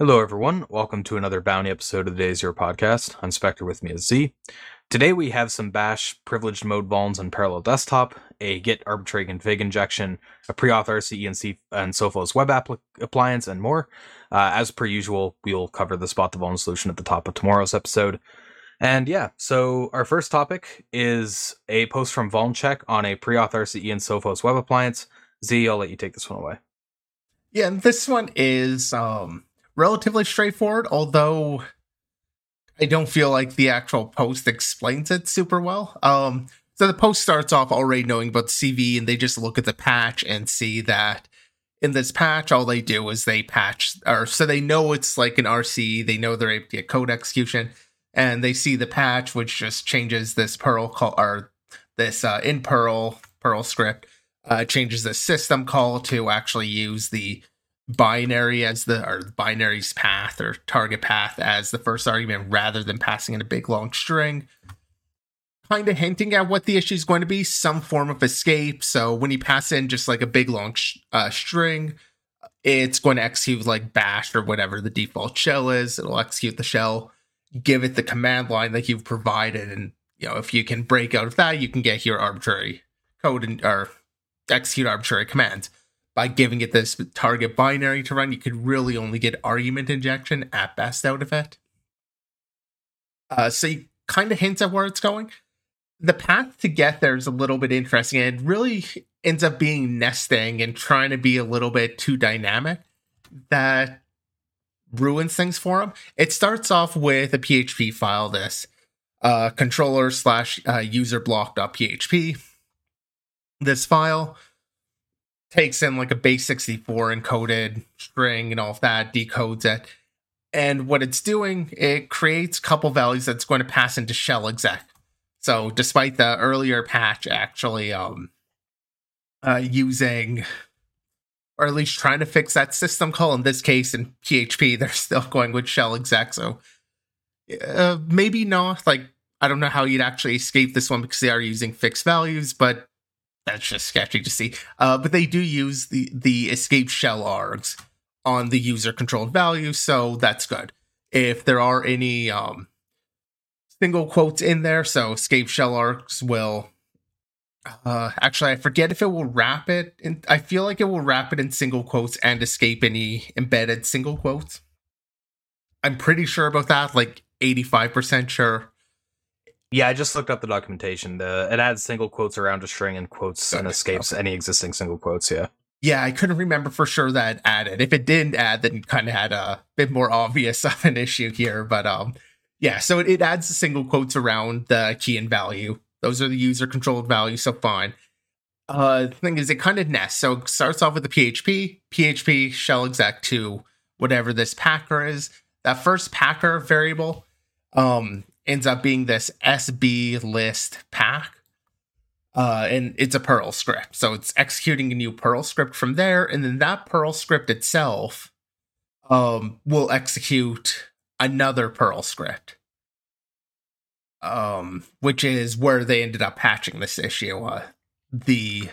Hello, everyone. Welcome to another Bounty episode of the DAY[0] podcast. I'm Spectre, with me is Z. Today we have some Bash privileged mode vulns on Parallel Desktop, a Git arbitrary config injection, a pre-auth RCE and Sophos web appliance, and more. As per usual, we'll cover the spot the vuln solution at the top of tomorrow's episode. And yeah, so our first topic is a post from VulnCheck on a pre-auth RCE and Sophos web appliance. Z, I'll let you take this one away. Yeah, and this one is... relatively straightforward, although I don't feel like the actual post explains it super well. So the post starts off already knowing about CV, and they just look at the patch and see that in this patch, all they do is they patch, or so they know it's like an RCE, they know they're able to get code execution, and they see the patch, which just changes this Perl call, or this in Perl script, changes the system call to actually use the binary as the or binary's path or target path as the first argument rather than passing in a big long string, kind of hinting at what the issue is going to be, some form of escape. So when you pass in just like a big long string, it's going to execute like bash or whatever the default shell is. It'll execute the shell, give it the command line that you've provided, and you know, if you can break out of that, you can get your arbitrary code and or execute arbitrary commands. By giving it this target binary to run, you could really only get argument injection at best out of it. So you kind of hint at where it's going. The path to get there is a little bit interesting, and it really ends up being nesting and trying to be a little bit too dynamic. That ruins things for him. It starts off with a PHP file, this controller/userblock.php. This file takes in like a base64 encoded string and all of that, decodes it. And what it's doing, it creates a couple values that's going to pass into shell exec. So despite the earlier patch actually using, or at least trying to fix that system call, in this case in PHP, they're still going with shell exec. So maybe not, like, I don't know how you'd actually escape this one because they are using fixed values, but that's just sketchy to see. But they do use the escape shell args on the user-controlled value, so that's good. If there are any single quotes in there, so escape shell args will... actually, I forget if it will wrap it. I feel like it will wrap it in single quotes and escape any embedded single quotes. I'm pretty sure about that, like 85% sure. Yeah, I just looked up the documentation. It adds single quotes around a string and quotes and escapes any existing single quotes, yeah. Yeah, I couldn't remember for sure that it added. If it didn't add, then kind of had a bit more obvious of an issue here. But yeah, so it adds the single quotes around the key and value. Those are the user-controlled values, so fine. The thing is, it kind of nests. So it starts off with the PHP, shell exec to whatever this packer is. That first packer variable... ends up being this SB list pack, and it's a Perl script. So it's executing a new Perl script from there, and then that Perl script itself will execute another Perl script, which is where they ended up patching this issue. The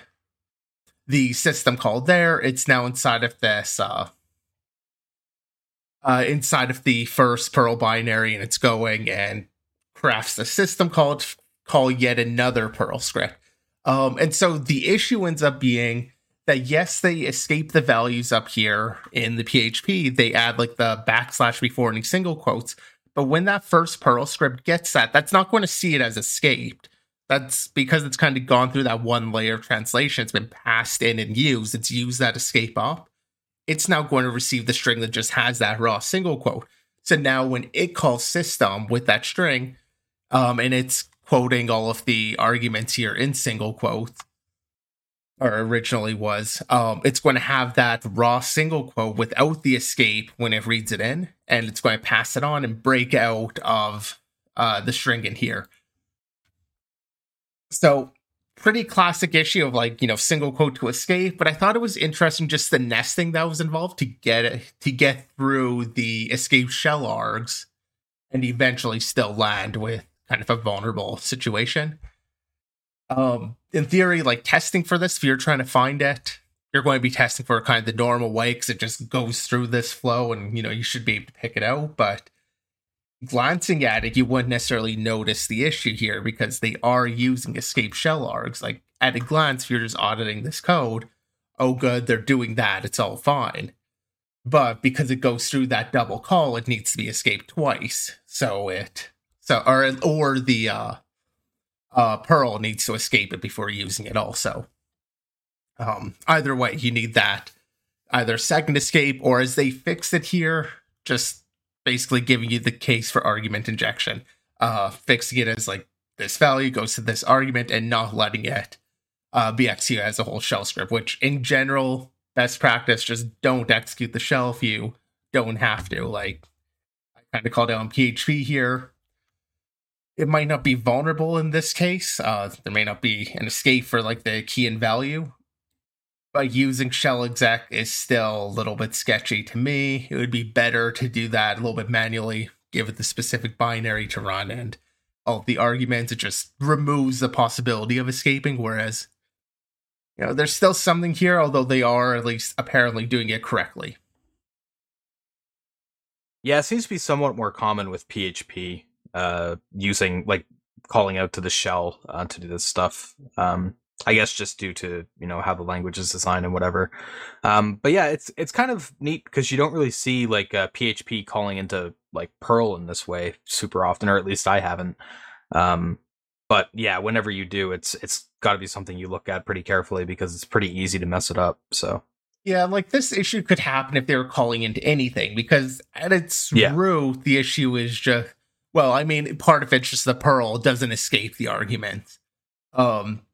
system call there, it's now inside of this... inside of the first Perl binary, and it's going and crafts the system call to call yet another Perl script. And so the issue ends up being that, yes, they escape the values up here in the PHP. They add like the backslash before any single quotes. But when that first Perl script gets that, that's not going to see it as escaped. That's because it's kind of gone through that one layer of translation. It's been passed in and used. It's used that escape up. It's now going to receive the string that just has that raw single quote. So now when it calls system with that string, and it's quoting all of the arguments here in single quotes, or originally was, it's going to have that raw single quote without the escape when it reads it in, and it's going to pass it on and break out of the string in here. So... pretty classic issue of like, you know, single quote to escape, but I thought it was interesting just the nesting that was involved to get through the escape shell args and eventually still land with kind of a vulnerable situation. In theory, like testing for this, if you're trying to find it, you're going to be testing for kind of the normal way because it just goes through this flow and, you know, you should be able to pick it out. But glancing at it, you wouldn't necessarily notice the issue here because they are using escape shell args. Like at a glance, if you're just auditing this code, oh, good, they're doing that. It's all fine. But because it goes through that double call, it needs to be escaped twice. So the Perl needs to escape it before using it also. Either way, you need that either second escape or, as they fix it here, just basically giving you the case for argument injection, fixing it as like this value goes to this argument and not letting it be executed as a whole shell script, which in general, best practice, just don't execute the shell if you don't have to. Like I kind of called out on PHP here. It might not be vulnerable in this case. There may not be an escape for like the key and value. But using shell exec is still a little bit sketchy to me. It would be better to do that a little bit manually, give it the specific binary to run and all the arguments. It just removes the possibility of escaping. Whereas, you know, there's still something here, although they are at least apparently doing it correctly. Yeah, it seems to be somewhat more common with PHP, using like calling out to the shell to do this stuff. I guess just due to, you know, how the language is designed and whatever. But yeah, it's kind of neat because you don't really see like PHP calling into like Perl in this way super often, or at least I haven't. But yeah, whenever you do, it's got to be something you look at pretty carefully because it's pretty easy to mess it up. So yeah, like this issue could happen if they were calling into anything because at its root, the issue is just, well, I mean, part of it's just the Perl doesn't escape the argument.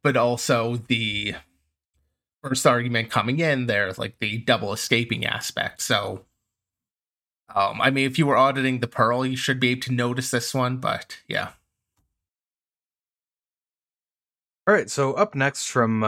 But also the first argument coming in there, like the double escaping aspect. So, I mean, if you were auditing the Perl, you should be able to notice this one, but yeah. All right, so up next from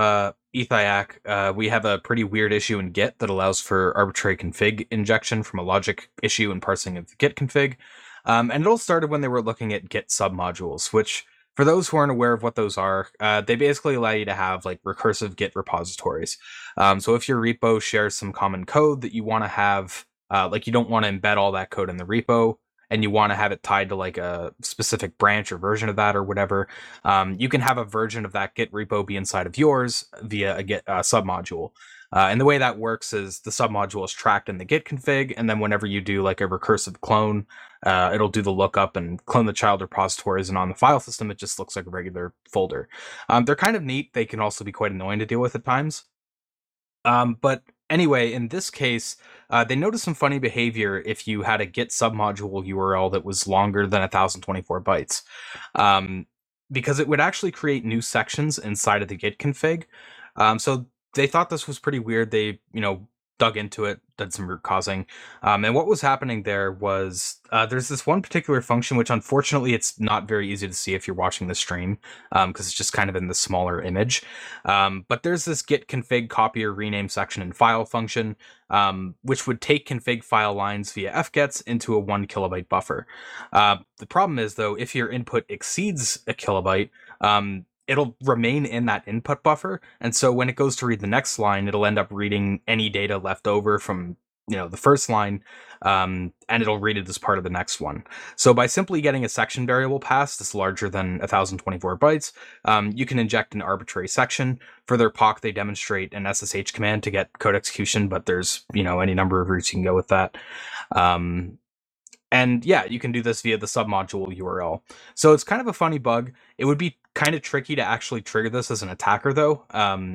Ethiac, we have a pretty weird issue in Git that allows for arbitrary config injection from a logic issue and parsing of the Git config. And it all started when they were looking at Git submodules, which, for those who aren't aware of what those are, they basically allow you to have like recursive Git repositories. So if your repo shares some common code that you want to have, like you don't want to embed all that code in the repo and you want to have it tied to like a specific branch or version of that or whatever, you can have a version of that Git repo be inside of yours via a Git submodule. And the way that works is the submodule is tracked in the Git config, and then whenever you do like a recursive clone, it'll do the lookup and clone the child repositories, and on the file system, it just looks like a regular folder. They're kind of neat. They can also be quite annoying to deal with at times. But anyway, in this case, they noticed some funny behavior if you had a Git submodule URL that was longer than 1,024 bytes, because it would actually create new sections inside of the Git config. So they thought this was pretty weird. They, you know, dug into it, did some root causing. And what was happening there was there's this one particular function, which unfortunately it's not very easy to see if you're watching the stream because it's just kind of in the smaller image. But there's this git config copy or rename section and file function, which would take config file lines via fgets into a 1 kilobyte buffer. The problem is, though, if your input exceeds a kilobyte, it'll remain in that input buffer. And so when it goes to read the next line, it'll end up reading any data left over from, you know, the first line, and it'll read it as part of the next one. So by simply getting a section variable passed that's larger than 1,024 bytes, you can inject an arbitrary section. For their POC, they demonstrate an SSH command to get code execution, but there's, you know, any number of routes you can go with that. And yeah, you can do this via the submodule URL. So it's kind of a funny bug. It would be kind of tricky to actually trigger this as an attacker, though,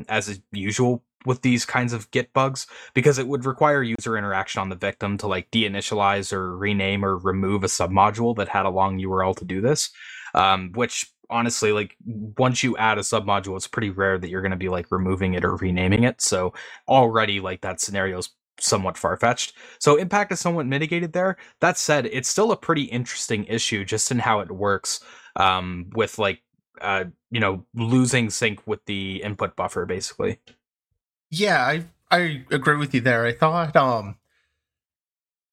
as is usual with these kinds of Git bugs, because it would require user interaction on the victim to like deinitialize or rename or remove a submodule that had a long URL to do this, which honestly, like once you add a submodule, it's pretty rare that you're going to be like removing it or renaming it. So already like that scenario is somewhat far-fetched. So impact is somewhat mitigated there. That said, it's still a pretty interesting issue just in how it works with like, you know, losing sync with the input buffer, basically. Yeah, I agree with you there. I thought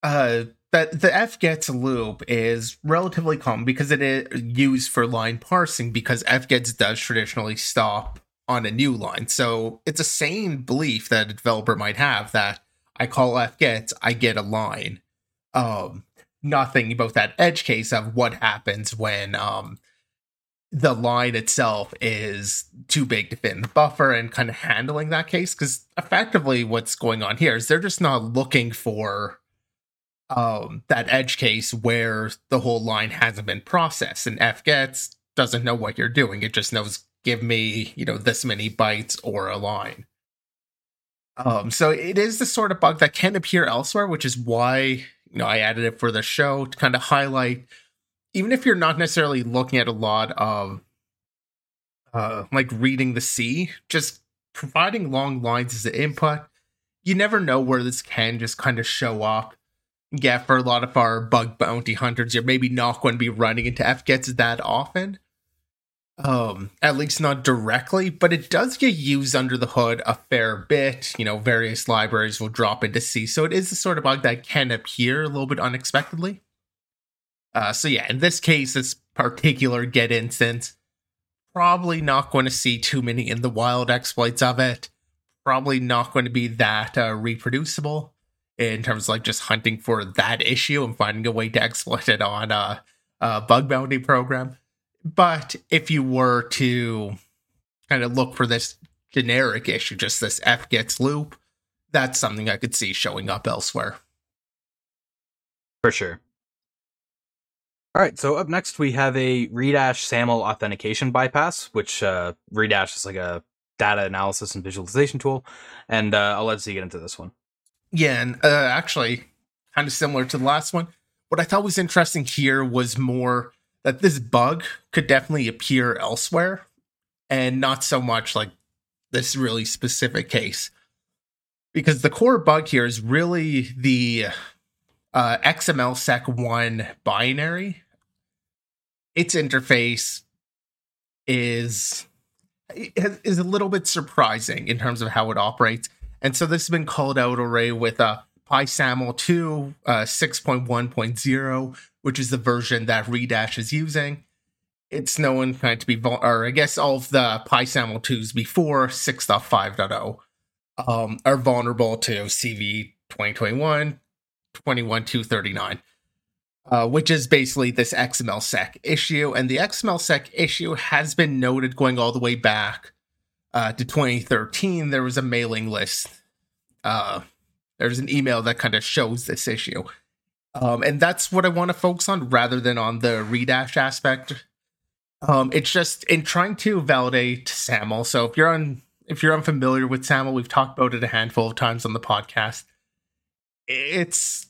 that the fgets loop is relatively common because it is used for line parsing because fgets does traditionally stop on a new line. So it's a sane belief that a developer might have that I call fget, I get a line. Not thinking about that edge case of what happens when the line itself is too big to fit in the buffer and kind of handling that case. Because effectively what's going on here is they're just not looking for that edge case where the whole line hasn't been processed. And fget doesn't know what you're doing. It just knows, give me, you know, this many bytes or a line. So it is the sort of bug that can appear elsewhere, which is why, you know, I added it for the show to kind of highlight, even if you're not necessarily looking at a lot of like reading the C, just providing long lines as an input, you never know where this can just kind of show up. Yeah, for a lot of our bug bounty hunters, you're maybe not going to be running into fgets that often. At least not directly, but it does get used under the hood a fair bit. You know, various libraries will drop into C, so it is the sort of bug that can appear a little bit unexpectedly. So yeah, in this case, this particular get instance, probably not going to see too many in the wild exploits of it. Probably not going to be that reproducible in terms of like just hunting for that issue and finding a way to exploit it on a bug bounty program. But if you were to kind of look for this generic issue, just this fgets loop, that's something I could see showing up elsewhere. For sure. All right, so up next we have a Redash SAML authentication bypass, which Redash is like a data analysis and visualization tool. And I'll let you get into this one. Yeah, and actually, kind of similar to the last one, what I thought was interesting here was more that this bug could definitely appear elsewhere, and not so much like this really specific case. Because the core bug here is really the XMLSec1 binary. Its interface is a little bit surprising in terms of how it operates. And so this has been called out already with PySAML 2 6.1.0, which is the version that Redash is using. It's known kind of to be, or I guess all of the PySAML 2s before 6.5.0 are vulnerable to CVE 2021-239, which is basically this XMLSec issue. And the XMLSec issue has been noted going all the way back to 2013, there was a mailing list. There's an email that kind of shows this issue. And that's what I want to focus on rather than on the Redash aspect. It's just in trying to validate SAML. So if you're unfamiliar with SAML, we've talked about it a handful of times on the podcast. It's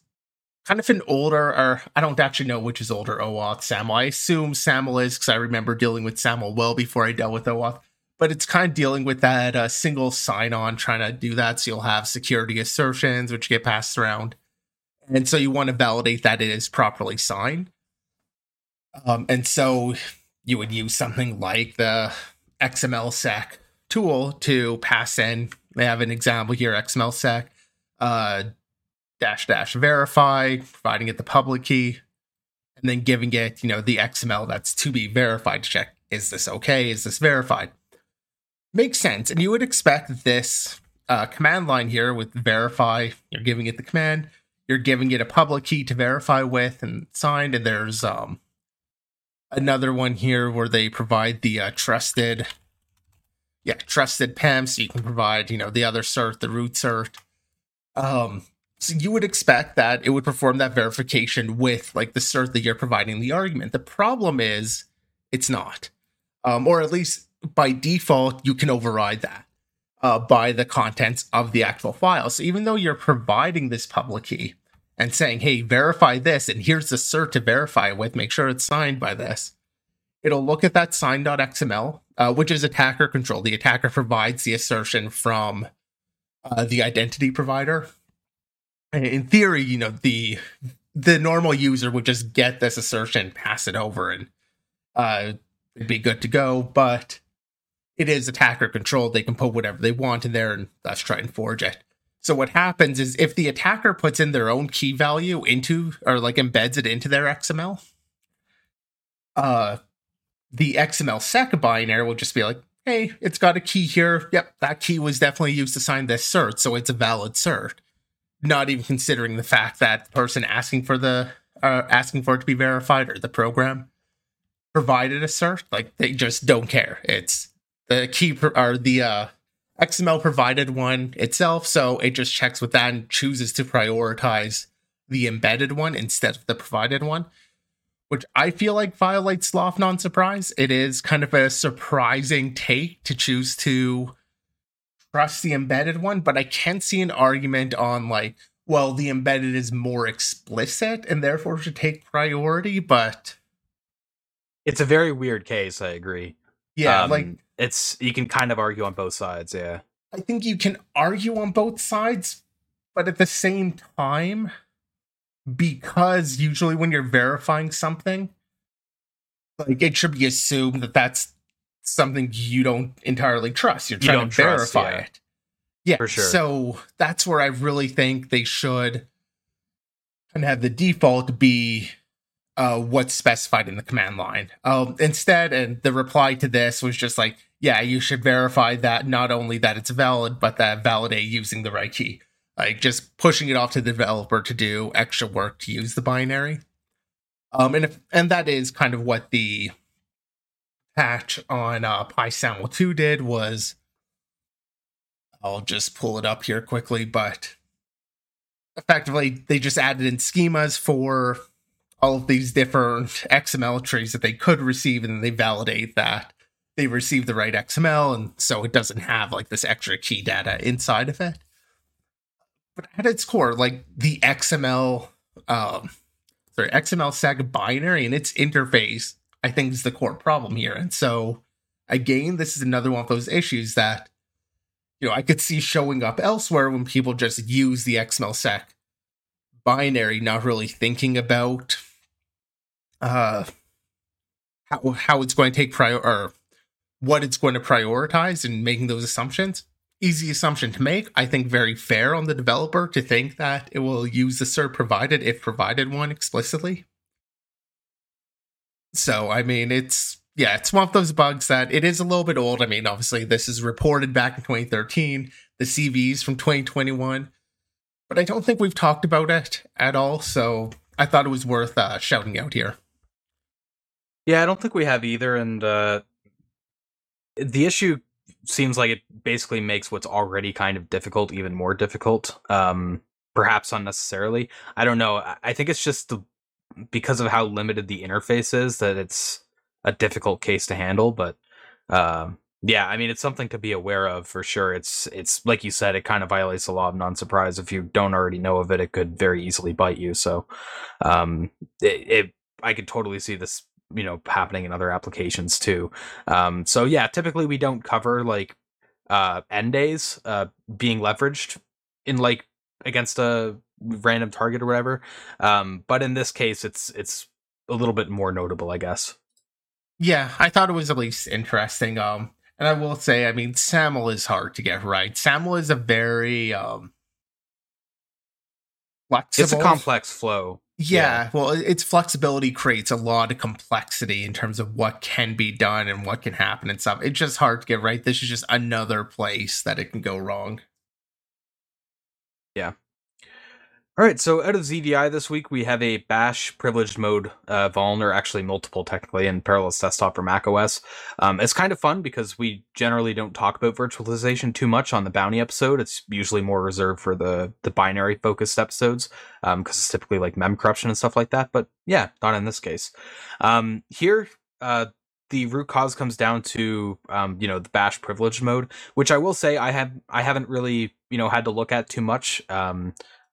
kind of an older, or I don't actually know which is older, OAuth SAML. I assume SAML is, because I remember dealing with SAML well before I dealt with OAuth. But it's kind of dealing with that single sign-on, trying to do that. So you'll have security assertions, which get passed around. And so you want to validate that it is properly signed. And so you would use something like the XMLSec tool to pass in. They have an example here, XMLSec, -- verify, providing it the public key, and then giving it, you know, the XML that's to be verified to check, is this okay? Is this verified? Makes sense, and you would expect this command line here with verify. You're giving it the command, you're giving it a public key to verify with and signed, and there's another one here where they provide the trusted PEM, so you can provide, you know, the other cert, the root cert. So you would expect that it would perform that verification with like the cert that you're providing the argument. The problem is it's not, or at least by default, you can override that by the contents of the actual file. So even though you're providing this public key and saying, hey, verify this, and here's the cert to verify it with, make sure it's signed by this, it'll look at that sign.xml, which is attacker control. The attacker provides the assertion from the identity provider. And in theory, you know, the normal user would just get this assertion, pass it over, and it'd be good to go, but it is attacker controlled. They can put whatever they want in there and thus try and forge it. So what happens is if the attacker puts in their own key value into, or like embeds it into their XML, the XMLSec binary will just be like, hey, it's got a key here. Yep, that key was definitely used to sign this cert, so it's a valid cert. Not even considering the fact that the person asking for the asking for it to be verified or the program provided a cert, like they just don't care. It's the key or the XML provided one itself, so it just checks with that and chooses to prioritize the embedded one instead of the provided one, which I feel like violates law of non-surprise. It is kind of a surprising take to choose to trust the embedded one, but I can see an argument on like, well, the embedded is more explicit and therefore should take priority, but... It's a very weird case, I agree. Yeah, you can kind of argue on both sides, yeah. I think you can argue on both sides, but at the same time... Because usually when you're verifying something, like it should be assumed that that's something you don't entirely trust. You're trying to verify it. Yeah, for sure. So that's where I really think they should kind of have the default be what's specified in the command line. Instead, and the reply to this was just like, yeah, you should verify that not only that it's valid, but that validate using the right key. Like just pushing it off to the developer to do extra work to use the binary. And that is kind of what the patch on PySAML 2 did was, I'll just pull it up here quickly, but effectively they just added in schemas for all of these different XML trees that they could receive, and they validate that they receive the right XML, and so it doesn't have like this extra key data inside of it. But at its core, like the XMLSec binary and its interface, I think is the core problem here. And so, again, this is another one of those issues that, you know, I could see showing up elsewhere when people just use the XMLSec binary, not really thinking about how it's going to take or what it's going to prioritize and making those assumptions. Easy assumption to make. I think very fair on the developer to think that it will use the cert provided if provided one explicitly. So, I mean, it's one of those bugs that it is a little bit old. I mean, obviously, this is reported back in 2013, the CVs from 2021, but I don't think we've talked about it at all. So I thought it was worth shouting out here. Yeah, I don't think we have either. And the issue seems like it basically makes what's already kind of difficult even more difficult, perhaps unnecessarily. I don't know. I think it's just because of how limited the interface is that it's a difficult case to handle. But yeah, I mean, it's something to be aware of for sure. It's like you said, it kind of violates the law of non-surprise. If you don't already know of it, it could very easily bite you. So I could totally see this, you know, happening in other applications too. So yeah, typically we don't cover like end days being leveraged in like against a random target or whatever. But in this case, it's a little bit more notable, I guess. Yeah, I thought it was at least interesting. And I will say, I mean, SAML is hard to get right. SAML is a very flexible. It's a complex flow. Yeah, well, its flexibility creates a lot of complexity in terms of what can be done and what can happen and stuff. It's just hard to get right. This is just another place that it can go wrong. Yeah. All right, so out of ZDI this week, we have a Bash privileged mode vuln, or actually multiple technically, in Parallels Desktop for macOS. It's kind of fun because we generally don't talk about virtualization too much on the Bounty episode. It's usually more reserved for the binary-focused episodes because it's typically like mem corruption and stuff like that. But yeah, not in this case. Here, the root cause comes down to the Bash privileged mode, which I will say I haven't really had to look at too much.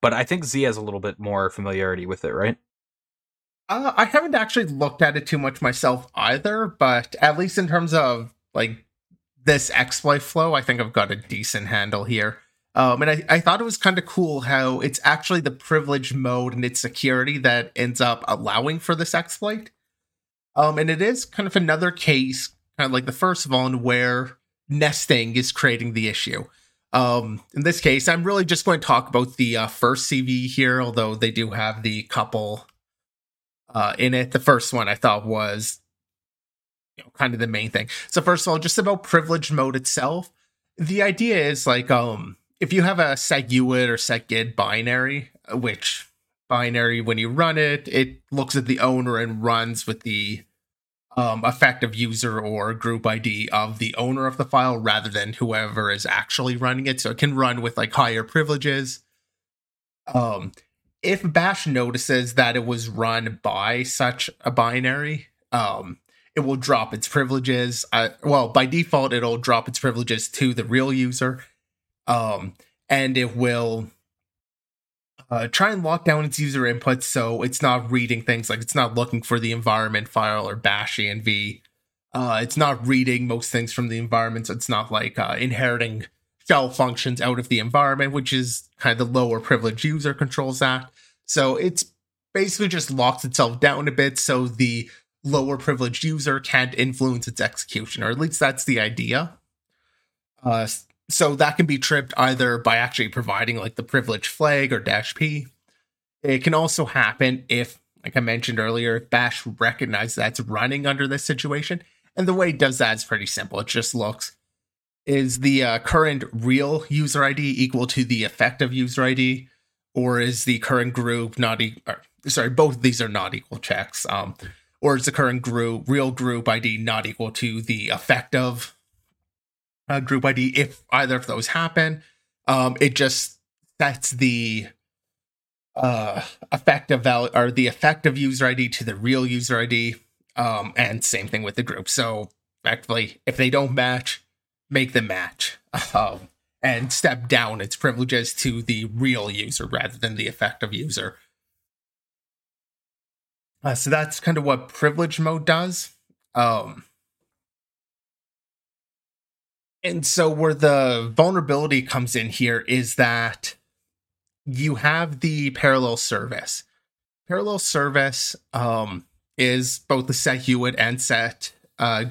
But I think Z has a little bit more familiarity with it, right? I haven't actually looked at it too much myself either, but at least in terms of like this exploit flow, I think I've got a decent handle here. And I thought it was kind of cool how it's actually the privilege mode and its security that ends up allowing for this exploit. And it is kind of another case, kind of like the first vuln, where nesting is creating the issue. In this case, I'm really just going to talk about the first CV here, although they do have the couple in it. The first one I thought was you know, kind of the main thing. So first of all, just about privilege mode itself, the idea is like, if you have a seguid or segid binary, which binary, when you run it, it looks at the owner and runs with the effective user or group ID of the owner of the file rather than whoever is actually running it. So it can run with like higher privileges. If Bash notices that it was run by such a binary, it will drop its privileges. Well, by default, it'll drop its privileges to the real user. And it will try and lock down its user input so it's not reading things, like it's not looking for the environment file or bash env. It's not reading most things from the environment, so it's not like inheriting shell functions out of the environment, which is kind of the lower privilege user controls that. So it's basically just locks itself down a bit so the lower privileged user can't influence its execution, or at least that's the idea. So that can be tripped either by actually providing like the privilege flag or -p. It can also happen if, like I mentioned earlier, if Bash recognizes that's running under this situation. And the way it does that is pretty simple. It just looks, is the current real user ID equal to the effective user ID, or is the current group not equal? Sorry, both of these are not equal checks. Or is the current group, real group ID not equal to the effective group ID? If either of those happen, it just sets the effective value or the effective user ID to the real user ID, and same thing with the group. So effectively, if they don't match, make them match, and step down its privileges to the real user rather than the effective user. So that's kind of what privilege mode does. And so where the vulnerability comes in here is that you have the parallel service. Parallel service is both the setuid and set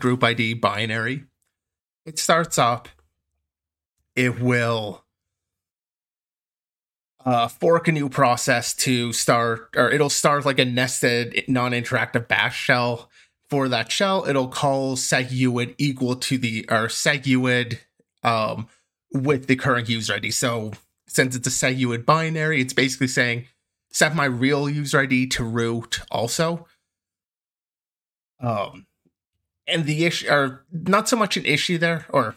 group ID binary. It starts up. It will fork a new process to start, or it'll start like a nested non-interactive bash shell. For that shell, it'll call setuid equal to the, or setuid with the current user ID. So since it's a setuid binary, it's basically saying set my real user ID to root also. And the issue, or not so much an issue there, or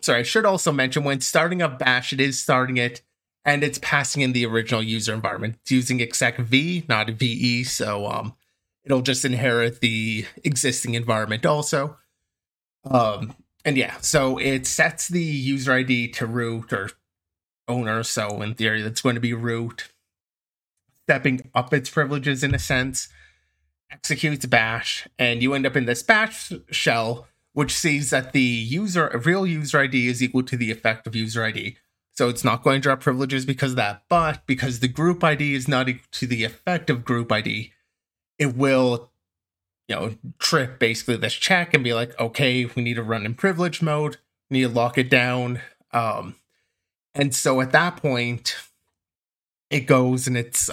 sorry, I should also mention when starting up Bash, it is starting it and it's passing in the original user environment. It's using exec v, not ve, so it'll just inherit the existing environment also. And yeah, so it sets the user ID to root or owner, so in theory, that's going to be root, stepping up its privileges in a sense. Executes bash, and you end up in this bash shell, which sees that the user, real user ID is equal to the effective user ID. So it's not going to drop privileges because of that, but because the group ID is not equal to the effective group ID, it will, you know, trip basically this check and be like, okay, we need to run in privilege mode, we need to lock it down. And so at that point, it goes and it's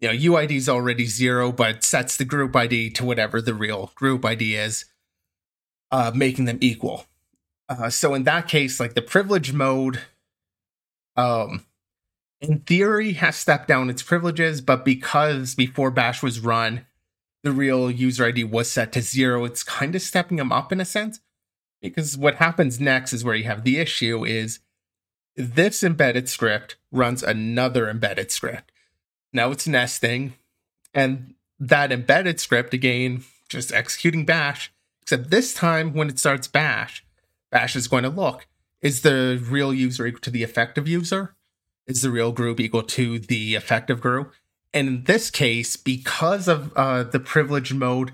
you know, UID is already 0, but sets the group ID to whatever the real group ID is, making them equal. So in that case, like the privilege mode, in theory, has stepped down its privileges, but because before Bash was run, the real user ID was set to 0, it's kind of stepping them up in a sense. Because what happens next is where you have the issue is this embedded script runs another embedded script. Now it's nesting, and that embedded script, again, just executing bash, except this time when it starts bash, bash is going to look, is the real user equal to the effective user? Is the real group equal to the effective group? And in this case, because of the privilege mode,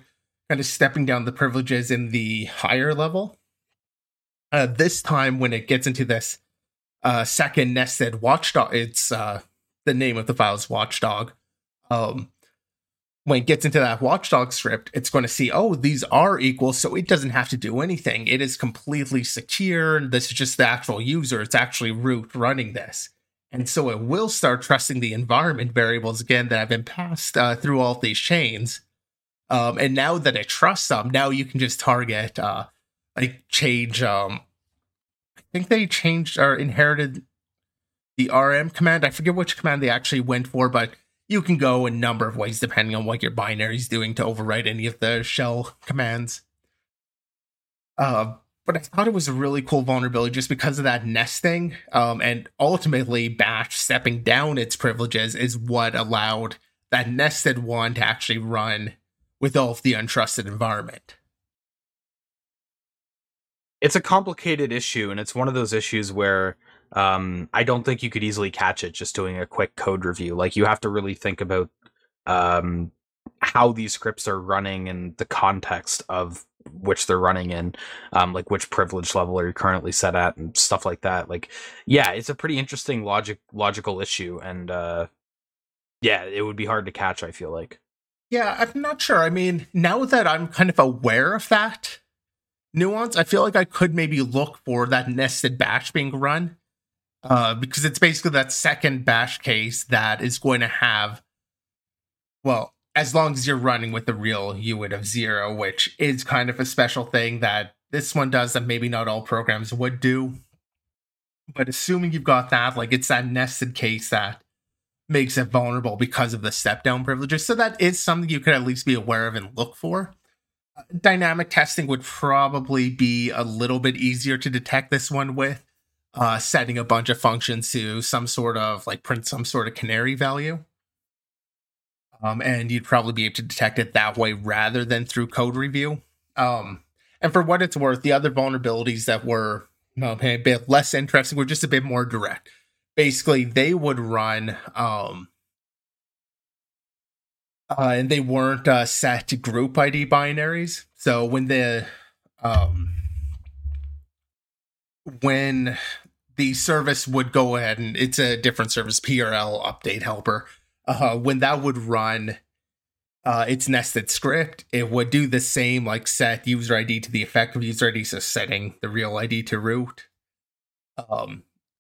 kind of stepping down the privileges in the higher level, this time when it gets into this second nested watchdog, it's... the name of the file is watchdog. When it gets into that watchdog script, it's going to see, oh, these are equal, so it doesn't have to do anything. It is completely secure. This is just the actual user. It's actually root running this. And so it will start trusting the environment variables again that have been passed through all these chains And now that I trust them, now you can just target, like change. I think they changed or inherited the RM command. I forget which command they actually went for, but you can go a number of ways depending on what your binary is doing to overwrite any of the shell commands. But I thought it was a really cool vulnerability just because of that nesting. And ultimately, Bash stepping down its privileges is what allowed that nested one to actually run with all of the untrusted environment. It's a complicated issue, and it's one of those issues where I don't think you could easily catch it just doing a quick code review. Like, you have to really think about how these scripts are running and the context of which they're running in, like which privilege level are you currently set at and stuff like that. Like, yeah, it's a pretty interesting logical issue, and yeah, it would be hard to catch, I feel like. Yeah, I'm not sure. I mean, now that I'm kind of aware of that nuance, I feel like I could maybe look for that nested Bash being run, because it's basically that second Bash case that is going to have, well, as long as you're running with the real uid of 0, which is kind of a special thing that this one does that maybe not all programs would do. But assuming you've got that, like, it's that nested case that makes it vulnerable because of the step down privileges. So that is something you could at least be aware of and look for. Dynamic testing would probably be a little bit easier to detect this one with, setting a bunch of functions to some sort of, like, print some sort of canary value. And you'd probably be able to detect it that way rather than through code review. And for what it's worth, the other vulnerabilities that were a bit less interesting were just a bit more direct. Basically, they would run, and they weren't set to group ID binaries. So when the service would go ahead, and it's a different service, PRL update helper, when that would run its nested script, it would do the same, like set user ID to the effective user ID, so setting the real ID to root.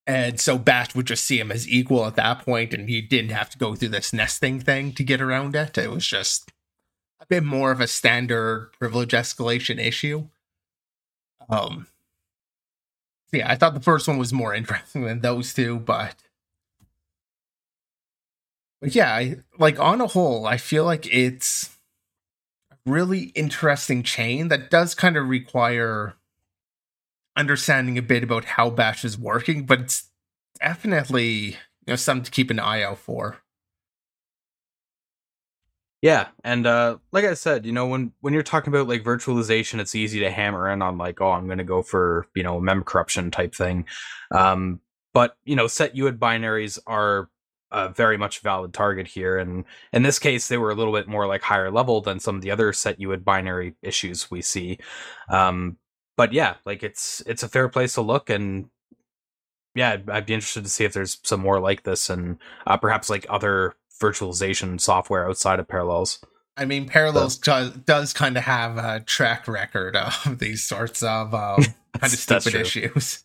And so Bash would just see him as equal at that point, and you didn't have to go through this nesting thing to get around it. It was just a bit more of a standard privilege escalation issue. Yeah, I thought the first one was more interesting than those two, but yeah, like on a whole, I feel like it's a really interesting chain that does kind of require understanding a bit about how Bash is working, but it's definitely, something to keep an eye out for. Yeah, and like I said, when you're talking about like virtualization, it's easy to hammer in on like, oh, I'm going to go for mem corruption type thing, but set UID binaries are a very much valid target here, and in this case, they were a little bit more like higher level than some of the other set UID binary issues we see. But yeah, like it's a fair place to look, and yeah, I'd be interested to see if there's some more like this, and perhaps like other virtualization software outside of Parallels. I mean, Parallels does kind of have a track record of these sorts of kind of stupid issues.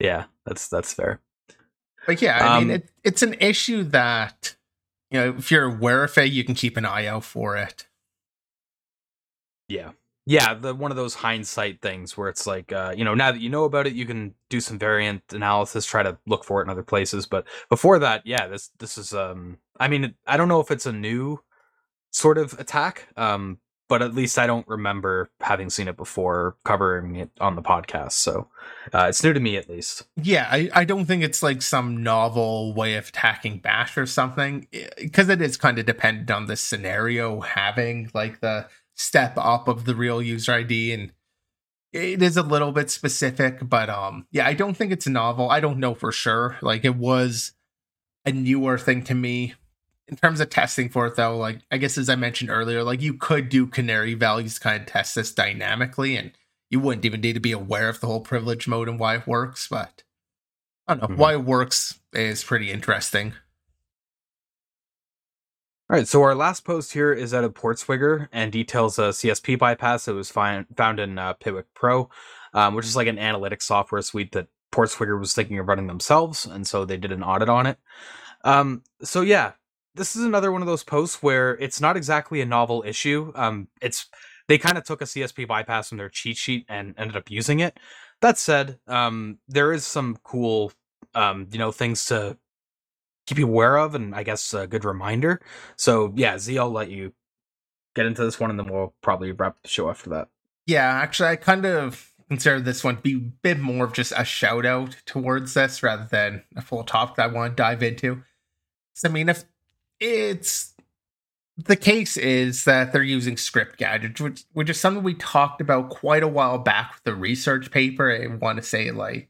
Yeah, that's fair. But yeah, I mean, it's an issue that if you're aware of it, you can keep an eye out for it. Yeah. Yeah, one of those hindsight things where it's like, now that you know about it, you can do some variant analysis, try to look for it in other places. But before that, yeah, this is, I mean, I don't know if it's a new sort of attack, but at least I don't remember having seen it before, covering it on the podcast. So it's new to me, at least. Yeah, I don't think it's like some novel way of attacking Bash or something, because it is kind of dependent on the scenario having like the step up of the real user ID, and it is a little bit specific, but yeah, I don't think it's novel. I don't know for sure. Like, it was a newer thing to me. In terms of testing for it, though, like, I guess as I mentioned earlier, like, you could do canary values to kind of test this dynamically, and you wouldn't even need to be aware of the whole privilege mode and why it works, but I don't know. Why it works is pretty interesting. All right, so our last post here is out of PortSwigger and details a CSP bypass that was found in Piwik PRO, which is like an analytics software suite that PortSwigger was thinking of running themselves, and so they did an audit on it. So yeah, this is another one of those posts where it's not exactly a novel issue. They kind of took a CSP bypass from their cheat sheet and ended up using it. That said, there is some cool, things to keep you aware of, and I guess a good reminder. So yeah, Z, I'll let you get into this one, and then we'll probably wrap the show after that. Yeah, actually, I kind of consider this one to be a bit more of just a shout out towards this rather than a full topic that I want to dive into. So, I mean, if it's the case is that they're using script gadgets, which is something we talked about quite a while back with the research paper. I want to say, like,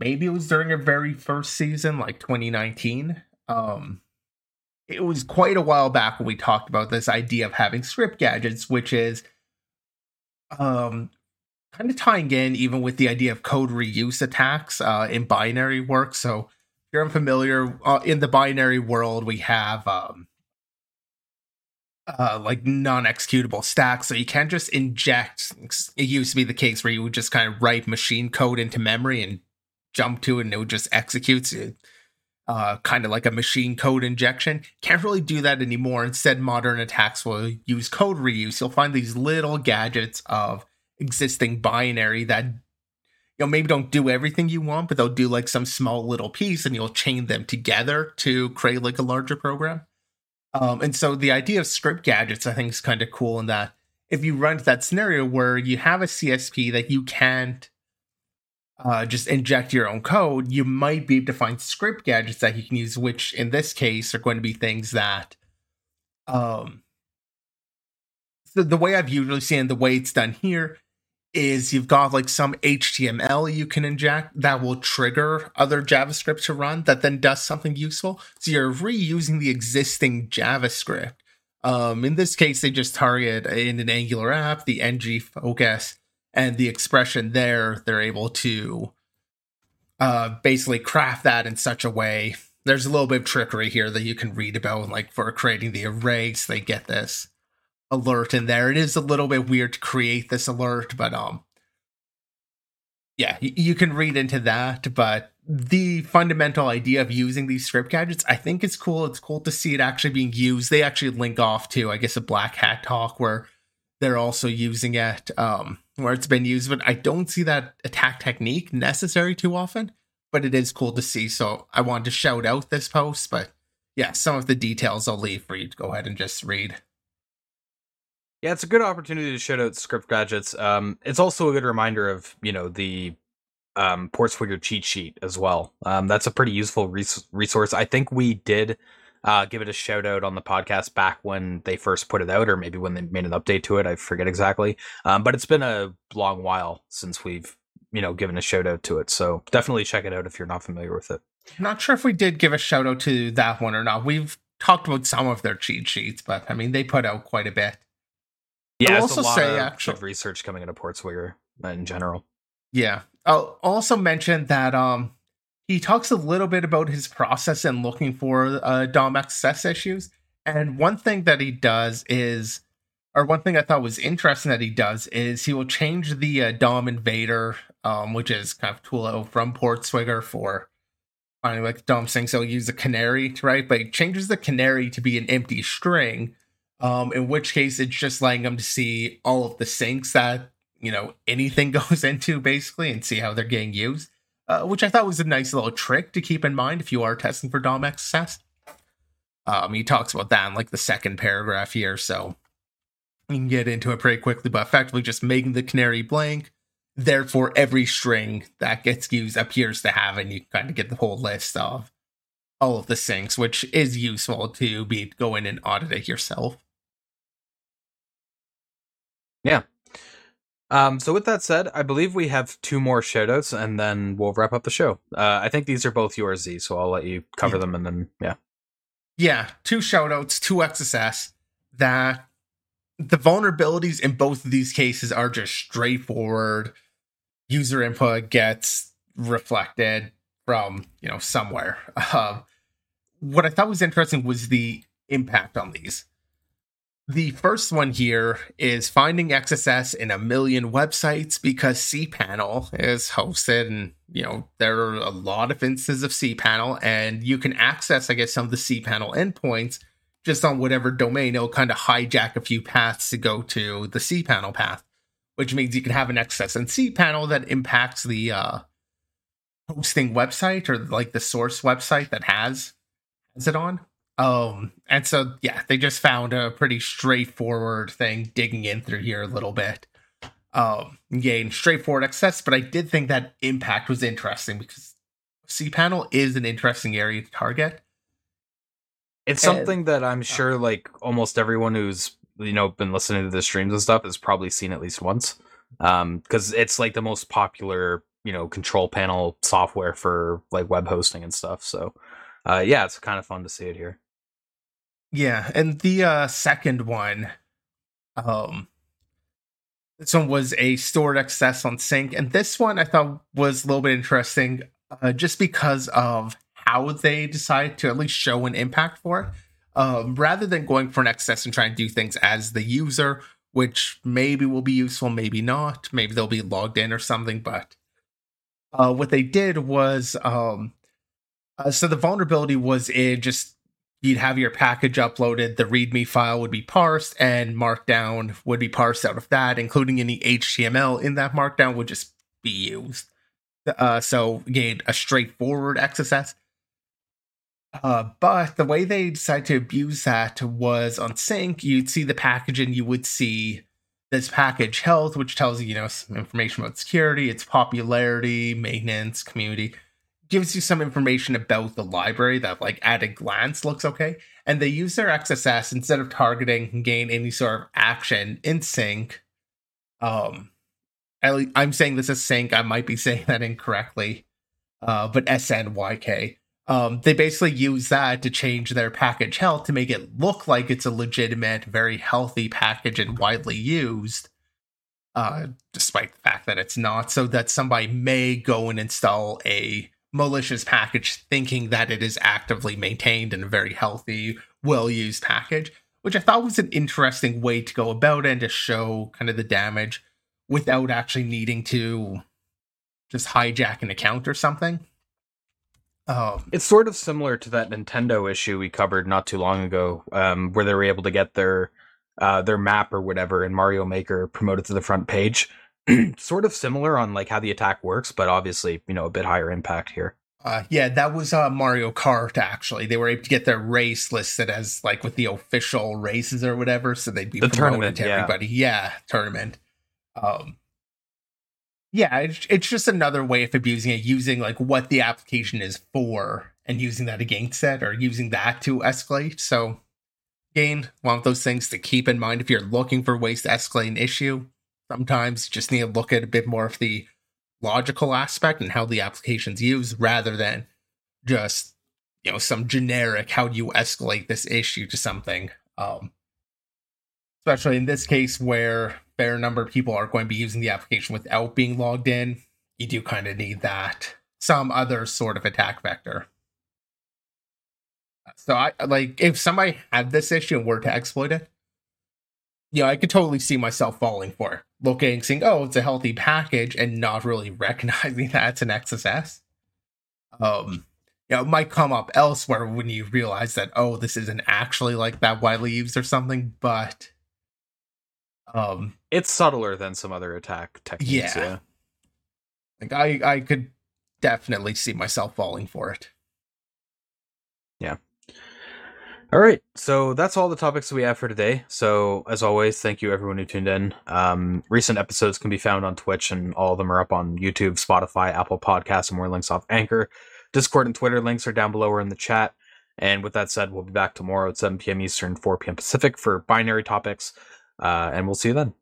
maybe it was during our very first season, like 2019. It was quite a while back when we talked about this idea of having script gadgets, which is kind of tying in even with the idea of code reuse attacks in binary work. So if you're unfamiliar, in the binary world, we have like non-executable stacks. So you can't just inject. It used to be the case where you would just kind of write machine code into memory and jump to it and it would just execute it. Kind of like a machine code injection. Can't really do that anymore. Instead, modern attacks will use code reuse. You'll find these little gadgets of existing binary that, you know, maybe don't do everything you want, but they'll do like some small little piece, and you'll chain them together to create like a larger program. And so the idea of script gadgets, I think, is kind of cool in that if you run to that scenario where you have a CSP that you can't just inject your own code, you might be able to find script gadgets that you can use, which in this case are going to be things that the way I've usually seen the way it's done here is you've got like some HTML you can inject that will trigger other JavaScript to run that then does something useful. So you're reusing the existing JavaScript. In this case, they just target in an Angular app, the ng focus, and the expression there, they're able to basically craft that in such a way. There's a little bit of trickery here that you can read about, like for creating the arrays, they get this alert in there. It is a little bit weird to create this alert, but yeah, you can read into that. But the fundamental idea of using these script gadgets, I think it's cool. It's cool to see it actually being used. They actually link off to, I guess, a Black Hat talk where they're also using it. Where it's been used, but I don't see that attack technique necessary too often, but it is cool to see. So I wanted to shout out this post, but yeah, some of the details I'll leave for you to go ahead and just read. Yeah, it's a good opportunity to shout out script gadgets. It's also a good reminder of, the PortSwigger cheat sheet as well. That's a pretty useful resource. I think we did give it a shout out on the podcast back when they first put it out, or maybe when they made an update to it. I forget exactly. But it's been a long while since we've, given a shout out to it. So definitely check it out if you're not familiar with it. Not sure if we did give a shout out to that one or not. We've talked about some of their cheat sheets, but I mean, they put out quite a bit. Yeah, I'll also say actually research coming into PortSwigger in general. Yeah. I'll also mention that, he talks a little bit about his process and looking for DOM access issues. And one thing that he does is, or one thing I thought was interesting that he does is he will change the DOM Invader, which is kind of tool from PortSwigger for finding like DOM sync. So he'll use a canary, right? But he changes the canary to be an empty string, in which case it's just letting him to see all of the syncs that, anything goes into basically and see how they're getting used. Which I thought was a nice little trick to keep in mind if you are testing for DOM access. He talks about that in like the second paragraph here, so you can get into it pretty quickly, but effectively just making the canary blank. Therefore, every string that gets used appears to have, and you kind of get the whole list of all of the syncs, which is useful to be go in and audit it yourself. Yeah. So with that said, I believe we have two more shoutouts, and then we'll wrap up the show. I think these are both yours, Z, so I'll let you cover them, and then, yeah. Yeah, two shoutouts, two XSS, that the vulnerabilities in both of these cases are just straightforward. User input gets reflected from, somewhere. What I thought was interesting was the impact on these. The first one here is finding XSS in a million websites because cPanel is hosted, and you know there are a lot of instances of cPanel, and you can access, I guess, some of the cPanel endpoints just on whatever domain. It'll kind of hijack a few paths to go to the cPanel path, which means you can have an XSS in cPanel that impacts the hosting website or like the source website that has it on. And so, yeah, they just found a pretty straightforward thing digging in through here a little bit. Again, straightforward access, but I did think that impact was interesting because cPanel is an interesting area to target. It's something that I'm sure, like, almost everyone who's, you know, been listening to the streams and stuff has probably seen at least once. Because it's, like, the most popular, you know, control panel software for, like, web hosting and stuff, so... yeah, it's kind of fun to see it here. Yeah, and the second one, this one was a stored XSS on sync, and this one I thought was a little bit interesting just because of how they decided to at least show an impact for it. Rather than going for an XSS and trying to do things as the user, which maybe will be useful, maybe not, maybe they'll be logged in or something, but what they did was... so the vulnerability was in just, you'd have your package uploaded, the README file would be parsed, and Markdown would be parsed out of that, including any HTML in that Markdown would just be used. So again, a straightforward XSS. But the way they decided to abuse that was on sync, you'd see the package and you would see this package health, which tells you, you know, some information about security, its popularity, maintenance, community. Gives you some information about the library that, like, at a glance looks okay. And they use their XSS instead of targeting and gain any sort of action in sync. I'm saying this is sync. I might be saying that incorrectly. But SNYK. They basically use that to change their package health to make it look like it's a legitimate, very healthy package and widely used. Despite the fact that it's not. So that somebody may go and install a malicious package thinking that it is actively maintained and a very healthy, well-used package, which I thought was an interesting way to go about it and to show kind of the damage without actually needing to just hijack an account or something. It's sort of similar to that Nintendo issue we covered not too long ago, where they were able to get their map or whatever in Mario Maker promoted to the front page. Sort of similar on like how the attack works, but obviously, you know, a bit higher impact here. Yeah, that was Mario Kart, actually. They were able to get their race listed as like with the official races or whatever, so they'd be the promoted to everybody. Yeah, tournament. Yeah, it's just another way of abusing it, using like what the application is for and using that against it or using that to escalate. So, again, one of those things to keep in mind if you're looking for ways to escalate an issue. Sometimes you just need to look at a bit more of the logical aspect and how the application's used rather than just, you know, some generic, how do you escalate this issue to something? Especially in this case where a fair number of people are going to be using the application without being logged in, you do kind of need that, some other sort of attack vector. So I like, if somebody had this issue and were to exploit it, yeah, I could totally see myself falling for it. Looking, seeing, oh, it's a healthy package, and not really recognizing that it's an XSS. You know, it might come up elsewhere when you realize that, oh, this isn't actually like that widely used or something, but... it's subtler than some other attack techniques, yeah. Like, I could definitely see myself falling for it. Yeah. All right, so that's all the topics we have for today. So, as always, thank you everyone who tuned in. Recent episodes can be found on Twitch, and all of them are up on YouTube, Spotify, Apple Podcasts, and more links off Anchor. Discord and Twitter links are down below or in the chat. And with that said, we'll be back tomorrow at 7 p.m. Eastern, 4 p.m. Pacific for binary topics, and we'll see you then.